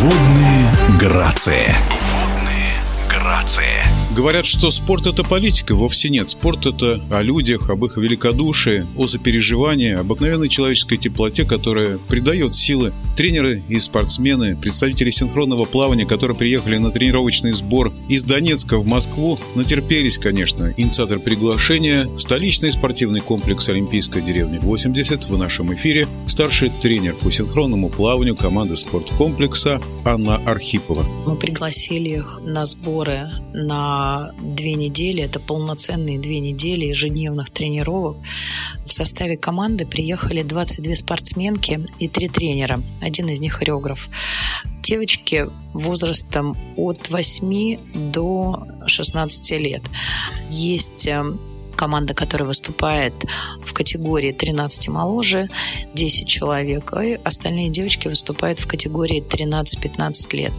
Водные грации. Говорят, что спорт — это политика. Вовсе нет. Спорт — это о людях, об их великодушии, о сопереживании, обыкновенной человеческой теплоте, которая придает силы. Тренеры и спортсмены, представители синхронного плавания, которые приехали на тренировочный сбор из Донецка в Москву, натерпелись, конечно. Инициатор приглашения — столичный спортивный комплекс «Олимпийская деревня 80». В нашем эфире старший тренер по синхронному плаванию команды спорткомплекса Анна Архипова. Мы пригласили их на сборы на 2 недели. Это полноценные 2 недели ежедневных тренировок. В составе команды приехали 22 спортсменки и 3 тренера. Один из них хореограф. Девочки возрастом от 8 до 16 лет. Есть команда, которая выступает в категории 13 моложе, 10 человек, и остальные девочки выступают в категории 13-15 лет.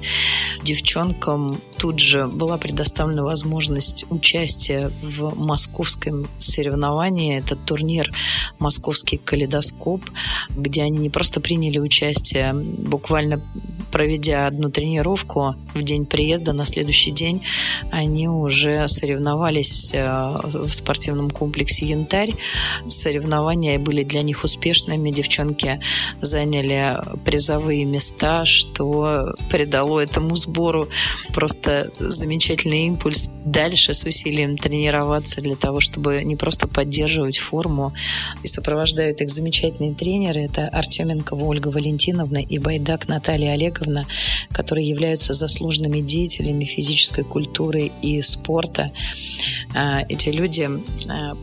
Девчонкам тут же была предоставлена возможность участия в московском соревновании. Это турнир «Московский калейдоскоп», где они не просто приняли участие, буквально проведя одну тренировку в день приезда, на следующий день они уже соревновались в спортивном комплексе «Янтарь». Соревнования были для них успешными. Девчонки заняли призовые места, что придало этому сбору просто замечательный импульс дальше с усилием тренироваться для того, чтобы не просто поддерживать форму. И сопровождают их замечательные тренеры. Это Артеменко Ольга Валентиновна и Байдак Наталья Олеговна, которые являются заслуженными деятелями физической культуры и спорта. Эти люди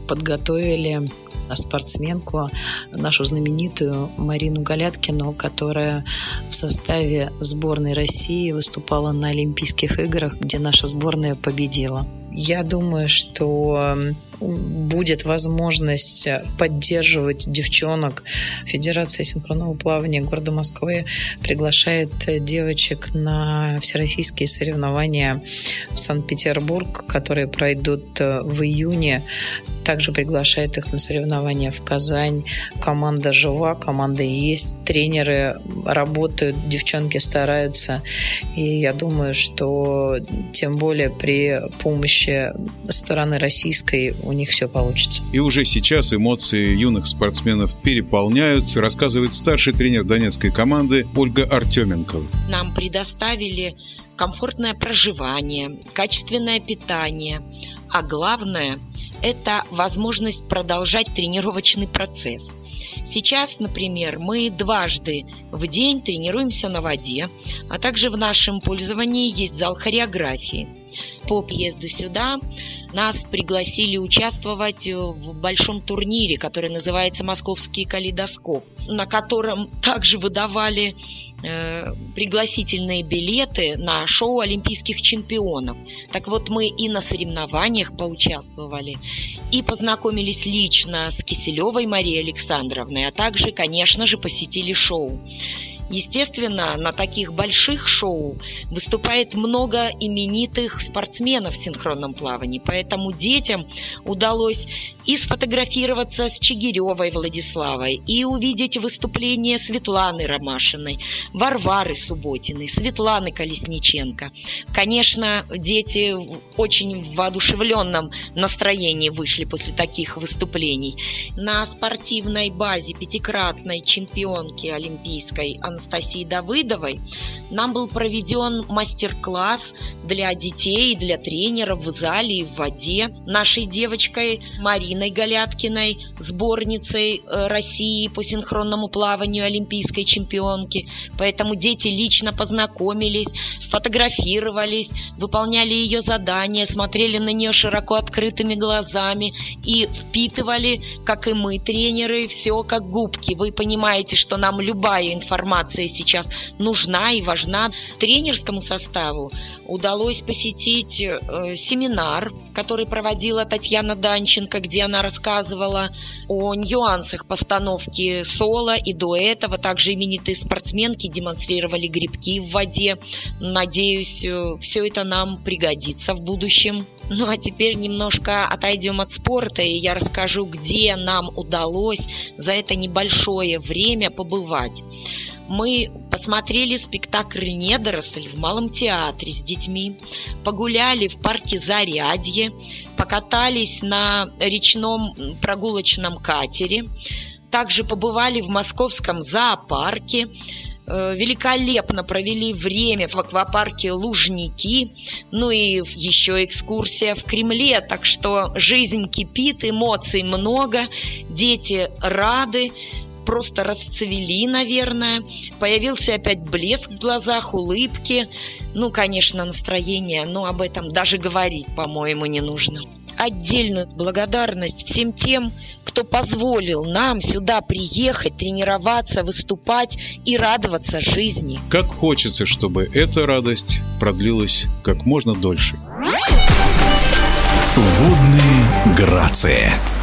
подготовили спортсменку, нашу знаменитую Марину Галяткину, которая в составе сборной России выступала на Олимпийских играх, где наша сборная победила. Я думаю, что будет возможность поддерживать девчонок. Федерация синхронного плавания города Москвы приглашает девочек на всероссийские соревнования в Санкт-Петербург, которые пройдут в июне. Также приглашает их на соревнования в Казань. Команда жива, команда есть, тренеры работают, девчонки стараются. И я думаю, что тем более при помощи стороны российской у них все получится. И уже сейчас эмоции юных спортсменов переполняют, рассказывает старший тренер донецкой команды Ольга Артеменкова. Нам предоставили комфортное проживание, качественное питание, а главное – это возможность продолжать тренировочный процесс. Сейчас, например, мы дважды в день тренируемся на воде, а также в нашем пользовании есть зал хореографии. По приезду сюда нас пригласили участвовать в большом турнире, который называется «Московский калейдоскоп», на котором также выдавали пригласительные билеты на шоу олимпийских чемпионов. Так вот, мы и на соревнованиях поучаствовали, и познакомились лично с Киселевой Марией Александровной, а также, конечно же, посетили шоу. Естественно, на таких больших шоу выступает много именитых спортсменов в синхронном плавании, поэтому детям удалось и сфотографироваться с Чигиревой Владиславой, и увидеть выступление Светланы Ромашиной, Варвары Субботиной, Светланы Колесниченко. Конечно, дети очень в воодушевленном настроении вышли после таких выступлений. На спортивной базе пятикратной чемпионки олимпийской Анастасии Давыдовой нам был проведен мастер-класс для детей, для тренеров в зале и в воде. Нашей девочкой Мариной Галяткиной, сборницей России по синхронному плаванию, олимпийской чемпионки. Поэтому дети лично познакомились, сфотографировались, выполняли ее задания, смотрели на нее широко открытыми глазами и впитывали, как и мы, тренеры, все как губки. Вы понимаете, что нам любая информация сейчас нужна и важна. Тренерскому составу удалось посетить семинар, который проводила Татьяна Данченко, где она рассказывала о нюансах постановки соло и дуэта. Также именитые спортсменки демонстрировали гребки в воде. Надеюсь, все это нам пригодится в будущем. Ну а теперь немножко отойдем от спорта, и я расскажу, где нам удалось за это небольшое время побывать. Мы посмотрели спектакль «Недоросль» в Малом театре с детьми, погуляли в парке Зарядье, покатались на речном прогулочном катере, также побывали в московском зоопарке, великолепно провели время в аквапарке Лужники, ну и еще экскурсия в Кремле. Так что жизнь кипит, эмоций много, дети рады, просто расцвели, наверное. Появился опять блеск в глазах, улыбки. Ну, конечно, настроение, но об этом даже говорить, по-моему, не нужно. Отдельную благодарность всем тем, кто позволил нам сюда приехать, тренироваться, выступать и радоваться жизни. Как хочется, чтобы эта радость продлилась как можно дольше. Водные грации.